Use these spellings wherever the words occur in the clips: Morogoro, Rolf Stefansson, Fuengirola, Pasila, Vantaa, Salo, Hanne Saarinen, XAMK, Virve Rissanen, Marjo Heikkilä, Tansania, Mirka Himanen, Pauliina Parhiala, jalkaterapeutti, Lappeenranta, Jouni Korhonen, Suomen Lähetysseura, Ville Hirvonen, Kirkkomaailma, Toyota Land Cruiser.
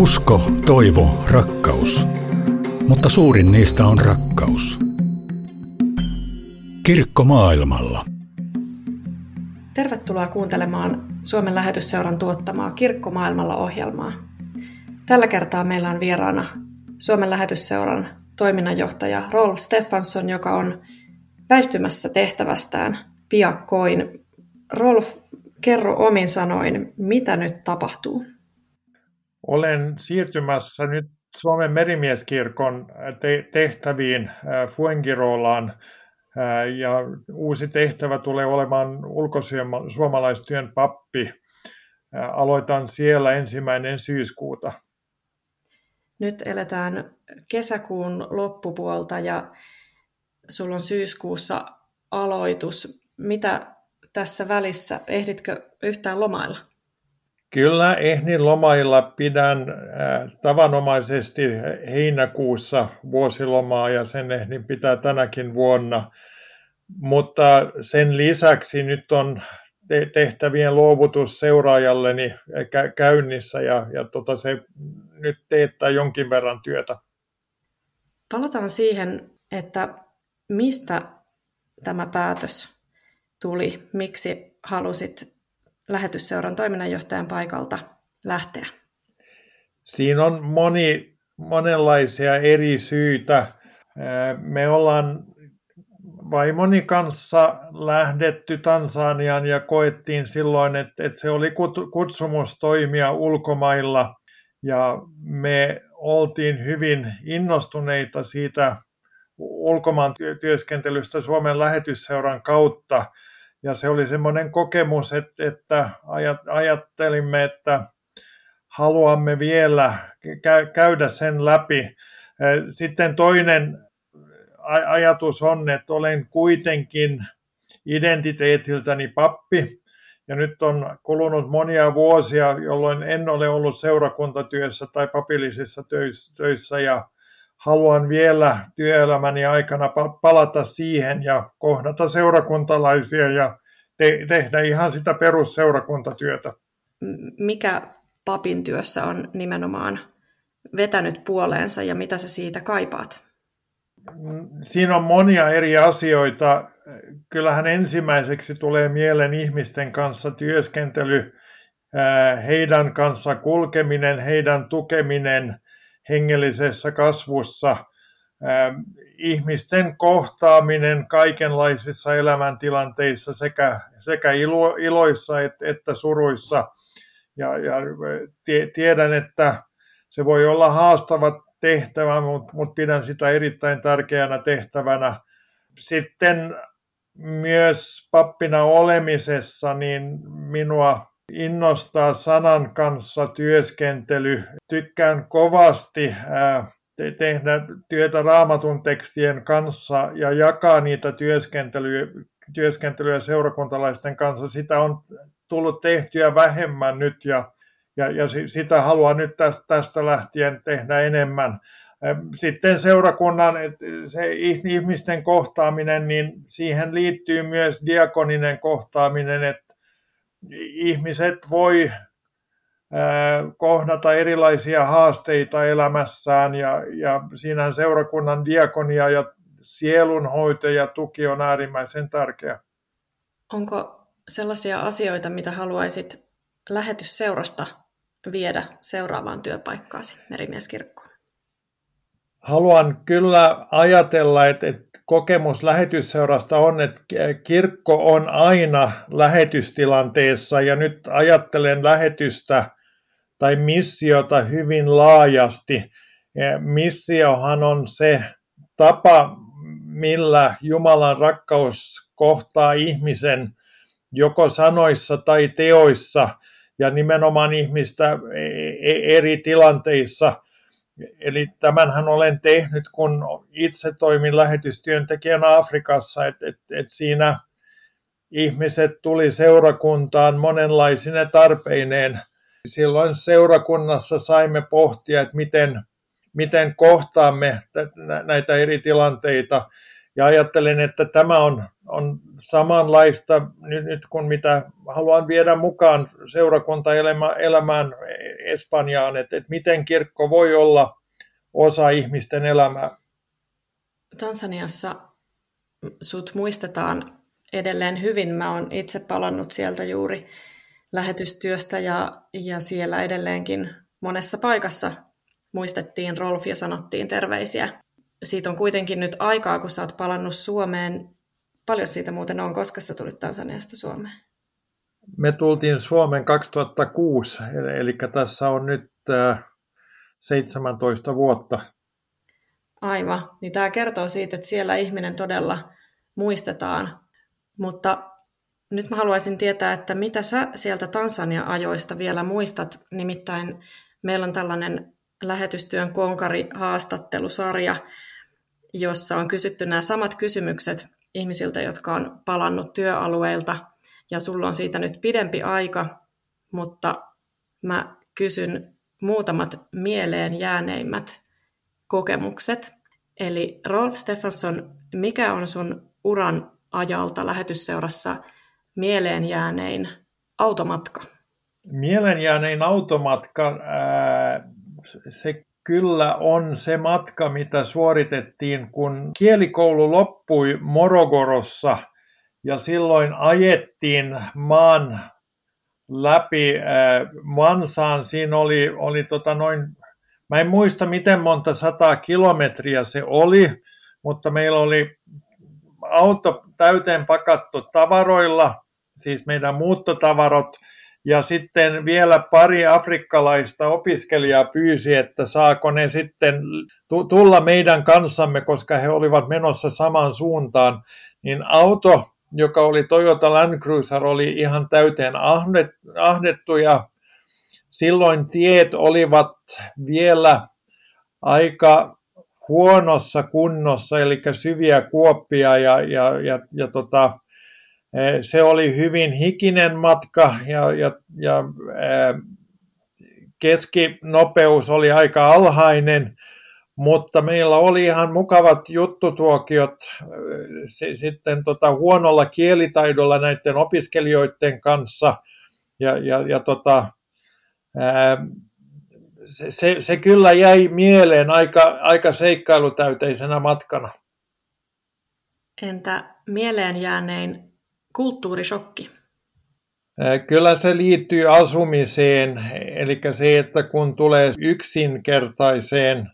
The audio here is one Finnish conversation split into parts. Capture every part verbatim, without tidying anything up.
Usko, toivo, rakkaus. Mutta suurin niistä on rakkaus. Kirkkomaailmalla. Tervetuloa kuuntelemaan Suomen Lähetysseuran tuottamaa Kirkkomaailmalla ohjelmaa. Tällä kertaa meillä on vieraana Suomen Lähetysseuran toiminnanjohtaja Rolf Stefansson, joka on väistymässä tehtävästään piakkoin. Rolf, kerro omin sanoin, mitä nyt tapahtuu? Olen siirtymässä nyt Suomen merimieskirkon tehtäviin Fuengirolaan, ja uusi tehtävä tulee olemaan ulkosuomalaistyön pappi. Aloitan siellä ensimmäinen syyskuuta. Nyt eletään kesäkuun loppupuolta ja sulla on syyskuussa aloitus. Mitä tässä välissä? Ehditkö yhtään lomailla? Kyllä ehdin lomailla. Pidän tavanomaisesti heinäkuussa vuosilomaa ja sen ehdin pitää tänäkin vuonna. Mutta sen lisäksi nyt on tehtävien luovutus seuraajalleni käynnissä ja, ja tota se nyt teettää jonkin verran työtä. Palataan siihen, että mistä tämä päätös tuli, miksi halusit Lähetysseuran toiminnanjohtajan paikalta lähteä? Siinä on moni, monenlaisia eri syitä. Me ollaan vaimoni kanssa lähdetty Tansaniaan ja koettiin silloin, että, että se oli kutsumus toimia ulkomailla. Ja me oltiin hyvin innostuneita siitä ulkomaan työskentelystä Suomen Lähetysseuran kautta. Ja se oli semmoinen kokemus, että ajattelimme, että haluamme vielä käydä sen läpi. Sitten toinen ajatus on, että olen kuitenkin identiteetiltäni pappi. Ja nyt on kulunut monia vuosia, jolloin en ole ollut seurakuntatyössä tai papillisissa töissä. Ja haluan vielä työelämäni aikana palata siihen ja kohdata seurakuntalaisia ja te- tehdä ihan sitä perusseurakuntatyötä. Mikä papin työssä on nimenomaan vetänyt puoleensa ja mitä sä siitä kaipaat? Siinä on monia eri asioita. Kyllähän ensimmäiseksi tulee mieleen ihmisten kanssa työskentely, heidän kanssa kulkeminen, heidän tukeminen hengellisessä kasvussa, ihmisten kohtaaminen kaikenlaisissa elämäntilanteissa sekä, sekä ilo, iloissa että, että suruissa. Ja, ja tiedän, että se voi olla haastava tehtävä, mutta, mutta pidän sitä erittäin tärkeänä tehtävänä. Sitten myös pappina olemisessa niin minua innostaa sanan kanssa työskentely. Tykkään kovasti tehdä työtä raamatun tekstien kanssa ja jakaa niitä työskentelyä, työskentelyä seurakuntalaisten kanssa. Sitä on tullut tehtyä vähemmän nyt ja, ja, ja sitä haluan nyt tästä lähtien tehdä enemmän. Sitten seurakunnan se ihmisten kohtaaminen, niin siihen liittyy myös diakoninen kohtaaminen, että ihmiset voi kohdata erilaisia haasteita elämässään ja, ja siinä seurakunnan diakonia ja sielunhoito ja tuki on äärimmäisen tärkeä. Onko sellaisia asioita, mitä haluaisit lähetysseurasta viedä seuraavaan työpaikkaasi merimieskirkkoon? Haluan kyllä ajatella, että kokemus lähetysseurasta on, että kirkko on aina lähetystilanteessa ja nyt ajattelen lähetystä tai missiota hyvin laajasti. Missiohan on se tapa, millä Jumalan rakkaus kohtaa ihmisen joko sanoissa tai teoissa ja nimenomaan ihmistä eri tilanteissa. Eli tämänhän olen tehnyt, kun itse toimin lähetystyöntekijänä Afrikassa, että et, et siinä ihmiset tuli seurakuntaan monenlaisine tarpeineen. Silloin seurakunnassa saimme pohtia, että miten, miten kohtaamme näitä eri tilanteita. Ja ajattelen, että tämä on, on samanlaista nyt, nyt kuin mitä haluan viedä mukaan seurakuntaelämään Espanjaan, että, että miten kirkko voi olla osa ihmisten elämää. Tansaniassa sut muistetaan edelleen hyvin. Mä oon itse palannut sieltä juuri lähetystyöstä ja, ja siellä edelleenkin monessa paikassa muistettiin Rolf ja sanottiin terveisiä. Siitä on kuitenkin nyt aikaa, kun sä oot palannut Suomeen. Paljon siitä muuten on, koska sä tulit Tansaniasta Suomeen? Me tultiin Suomeen kaksituhattakuusi, eli tässä on nyt seitsemäntoista vuotta. Aivan, niin tämä kertoo siitä, että siellä ihminen todella muistetaan. Mutta nyt mä haluaisin tietää, että mitä sä sieltä Tansania-ajoista vielä muistat. Nimittäin meillä on tällainen lähetystyön konkari-haastattelusarja, jossa on kysytty nämä samat kysymykset ihmisiltä, jotka on palannut työalueilta. Ja sulla on siitä nyt pidempi aika, mutta mä kysyn muutamat mieleen jääneimmät kokemukset. Eli Rolf Stefansson, mikä on sun uran ajalta lähetysseurassa mieleen jäänein automatka? Mieleen jäänein automatka, ää, se kyllä on se matka, mitä suoritettiin, kun kielikoulu loppui Morogorossa ja silloin ajettiin maan läpi ää, Vansaan. Siinä oli, oli tota noin, mä en muista miten monta sataa kilometriä se oli, mutta meillä oli auto täyteen pakattu tavaroilla, siis meidän muuttotavarat, ja sitten vielä pari afrikkalaista opiskelijaa pyysi, että saako ne sitten tulla meidän kanssamme, koska he olivat menossa samaan suuntaan, niin auto, joka oli Toyota Land Cruiser, oli ihan täyteen ahdettu, ja silloin tiet olivat vielä aika huonossa kunnossa, eli syviä kuoppia ja, ja, ja, ja tota, se oli hyvin hikinen matka ja, ja, ja keskinopeus oli aika alhainen, mutta meillä oli ihan mukavat juttutuokiot sitten tota, huonolla kielitaidolla näiden opiskelijoiden kanssa ja, ja, ja tota, ää, Se, se, se kyllä jäi mieleen aika, aika seikkailutäyteisenä matkana. Entä mieleen jäänein kulttuurishokki? Kyllä se liittyy asumiseen, eli se, että kun tulee yksinkertaiseen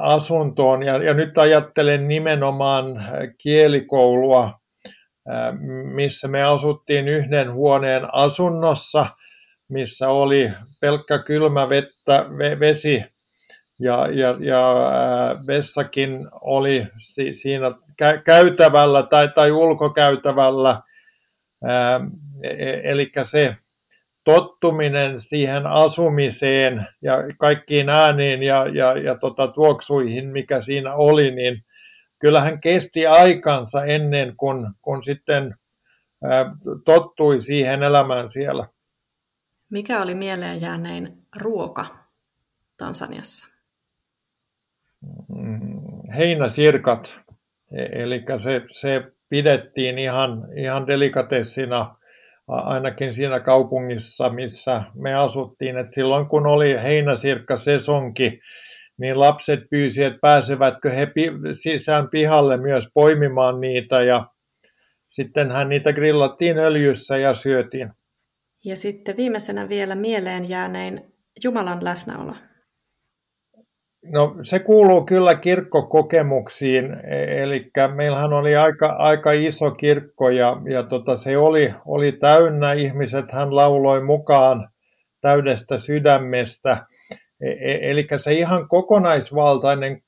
asuntoon, ja, ja nyt ajattelen nimenomaan kielikoulua, missä me asuttiin yhden huoneen asunnossa, missä oli pelkkä kylmä vettä, vesi ja, ja, ja vessakin oli siinä käytävällä tai, tai ulkokäytävällä. Eli se tottuminen siihen asumiseen ja kaikkiin ääniin ja, ja, ja tota tuoksuihin, mikä siinä oli, niin kyllähän kesti aikansa ennen kuin kun sitten tottui siihen elämään siellä. Mikä oli mieleen jäänein ruoka Tansaniassa? Heinäsirkat. Eli se, se pidettiin ihan, ihan delikatessina, ainakin siinä kaupungissa, missä me asuttiin. Et silloin kun oli heinäsirkkasesonki, niin lapset pyysivät, että pääsevätkö he sisään pihalle myös poimimaan niitä. Ja sittenhän niitä grillattiin öljyssä ja syötiin. Ja sitten viimeisenä vielä mieleen jäänein Jumalan läsnäolo. No se kuuluu kyllä kirkkokokemuksiin, eli meillähän oli aika, aika iso kirkko ja, ja tota, se oli, oli täynnä. Ihmisethän lauloi mukaan täydestä sydämestä. E- eli se ihan kokonaisvaltainen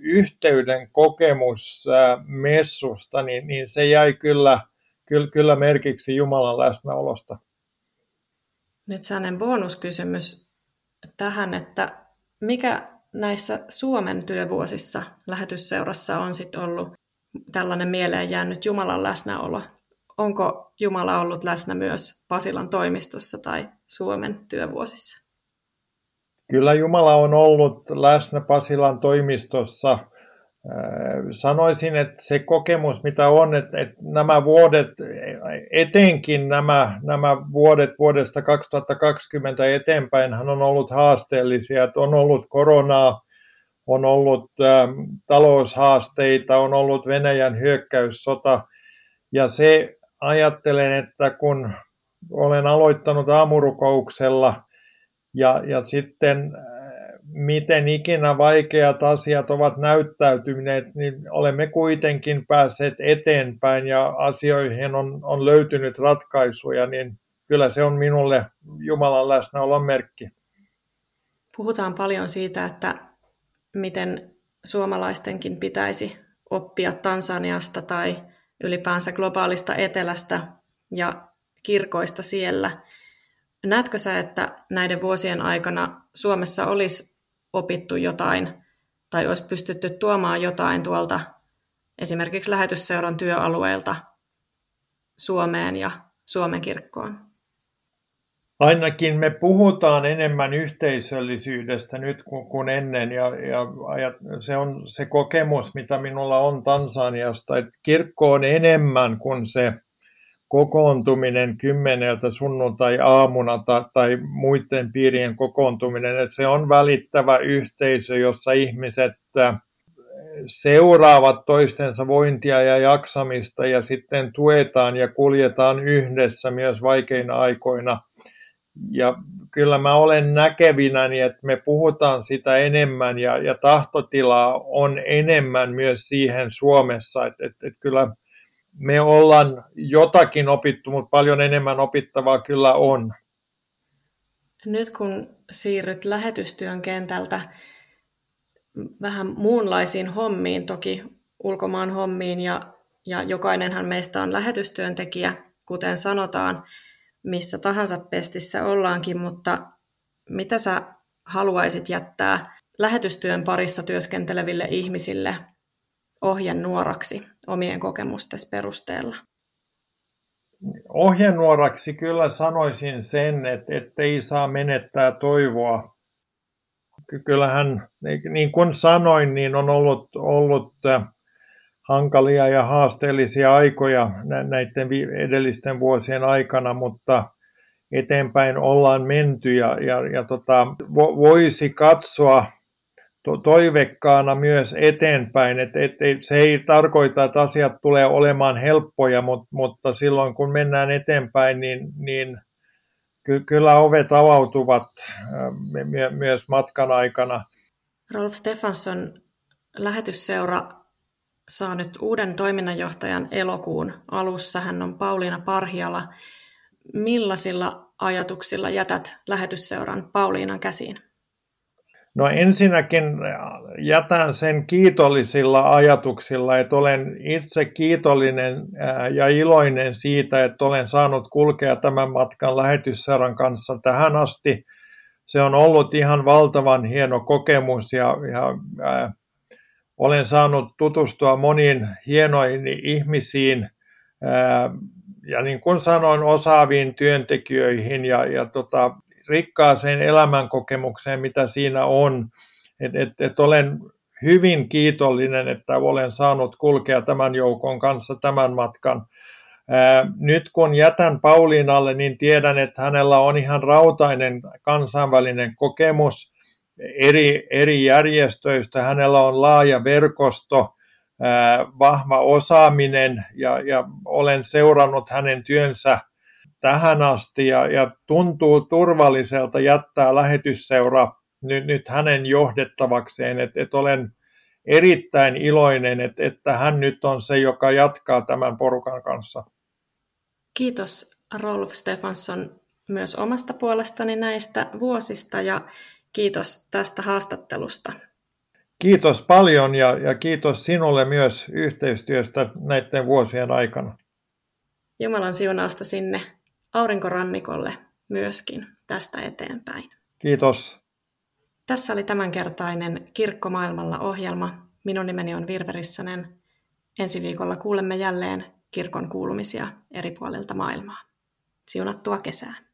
yhteyden kokemus messusta, niin, niin se jäi kyllä, kyllä, kyllä merkiksi Jumalan läsnäolosta. Nyt sellainen bonuskysymys tähän, että mikä näissä Suomen työvuosissa lähetysseurassa on sit ollut tällainen mieleen jäänyt Jumalan läsnäolo? Onko Jumala ollut läsnä myös Pasilan toimistossa tai Suomen työvuosissa? Kyllä Jumala on ollut läsnä Pasilan toimistossa Sanoisin, että se kokemus, mitä on, että, että nämä vuodet, etenkin nämä, nämä vuodet vuodesta kaksituhattakaksikymmentä eteenpäinhän on ollut haasteellisia. Että on ollut koronaa, on ollut ä, taloushaasteita, on ollut Venäjän hyökkäyssota. Ja se ajattelen, että kun olen aloittanut aamurukouksella ja, ja sitten miten ikinä vaikeat asiat ovat näyttäytyneet, niin olemme kuitenkin päässeet eteenpäin ja asioihin on, on löytynyt ratkaisuja, niin kyllä se on minulle Jumalan läsnäolon merkki. Puhutaan paljon siitä, että miten suomalaistenkin pitäisi oppia Tansaniasta tai ylipäänsä globaalista etelästä ja kirkoista siellä. Näetkö sä, että näiden vuosien aikana Suomessa olisi opittu jotain tai olisi pystytty tuomaan jotain tuolta esimerkiksi Lähetysseuran työalueelta Suomeen ja Suomen kirkkoon? Ainakin me puhutaan enemmän yhteisöllisyydestä nyt kuin ennen ja, ja, ja se on se kokemus, mitä minulla on Tansaniasta, että kirkko on enemmän kuin se kokoontuminen kymmeneltä sunnuntai-aamuna tai, tai muiden piirien kokoontuminen. Että se on välittävä yhteisö, jossa ihmiset seuraavat toistensa vointia ja jaksamista ja sitten tuetaan ja kuljetaan yhdessä myös vaikeina aikoina. Ja kyllä mä olen näkevinäni, että me puhutaan sitä enemmän ja, ja tahtotilaa on enemmän myös siihen Suomessa, että et, et kyllä me ollaan jotakin opittu, mutta paljon enemmän opittavaa kyllä on. Nyt kun siirryt lähetystyön kentältä vähän muunlaisiin hommiin, toki ulkomaan hommiin, ja, ja jokainenhan meistä on lähetystyöntekijä, kuten sanotaan, missä tahansa pestissä ollaankin, mutta mitä sä haluaisit jättää lähetystyön parissa työskenteleville ihmisille ohjenuoraksi omien kokemustesi perusteella? Ohjenuoraksi kyllä sanoisin sen, että ettei saa menettää toivoa. Kyllähän, niin kuin sanoin, niin on ollut, ollut hankalia ja haasteellisia aikoja näiden edellisten vuosien aikana, mutta eteenpäin ollaan menty ja, ja, ja tota, voisi katsoa toivekkaana myös eteenpäin. Et, et, et, se ei tarkoita, että asiat tulee olemaan helppoja, mut, mutta silloin kun mennään eteenpäin, niin, niin ky, kyllä ovet avautuvat äh, myös matkan aikana. Rolf Stefansson, Lähetysseura saa nyt uuden toiminnanjohtajan elokuun alussa. Hän on Pauliina Parhiala. Millaisilla ajatuksilla jätät Lähetysseuran Pauliinan käsiin? No ensinnäkin jätän sen kiitollisilla ajatuksilla, että olen itse kiitollinen ja iloinen siitä, että olen saanut kulkea tämän matkan Lähetysseuran kanssa tähän asti. Se on ollut ihan valtavan hieno kokemus ja, ja ää, olen saanut tutustua moniin hienoihin ihmisiin ää, ja niin kuin sanoin osaaviin työntekijöihin ja, ja tota, rikkaaseen elämänkokemukseen, mitä siinä on. Et, et, et olen hyvin kiitollinen, että olen saanut kulkea tämän joukon kanssa tämän matkan. Ää, nyt kun jätän Pauliinalle, niin tiedän, että hänellä on ihan rautainen kansainvälinen kokemus eri, eri järjestöistä. Hänellä on laaja verkosto, ää, vahva osaaminen ja, ja olen seurannut hänen työnsä tähän asti ja, ja tuntuu turvalliselta jättää Lähetysseura nyt, nyt hänen johdettavakseen. Et, et olen erittäin iloinen, et, että hän nyt on se, joka jatkaa tämän porukan kanssa. Kiitos Rolf Stefansson myös omasta puolestani näistä vuosista ja kiitos tästä haastattelusta. Kiitos paljon ja, ja kiitos sinulle myös yhteistyöstä näiden vuosien aikana. Jumalan siunausta sinne aurinkorannikolle myöskin tästä eteenpäin. Kiitos. Tässä oli tämänkertainen Kirkkomaailmalla ohjelma. Minun nimeni on Virve Rissanen. Ensi viikolla kuulemme jälleen kirkon kuulumisia eri puolilta maailmaa. Siunattua kesää.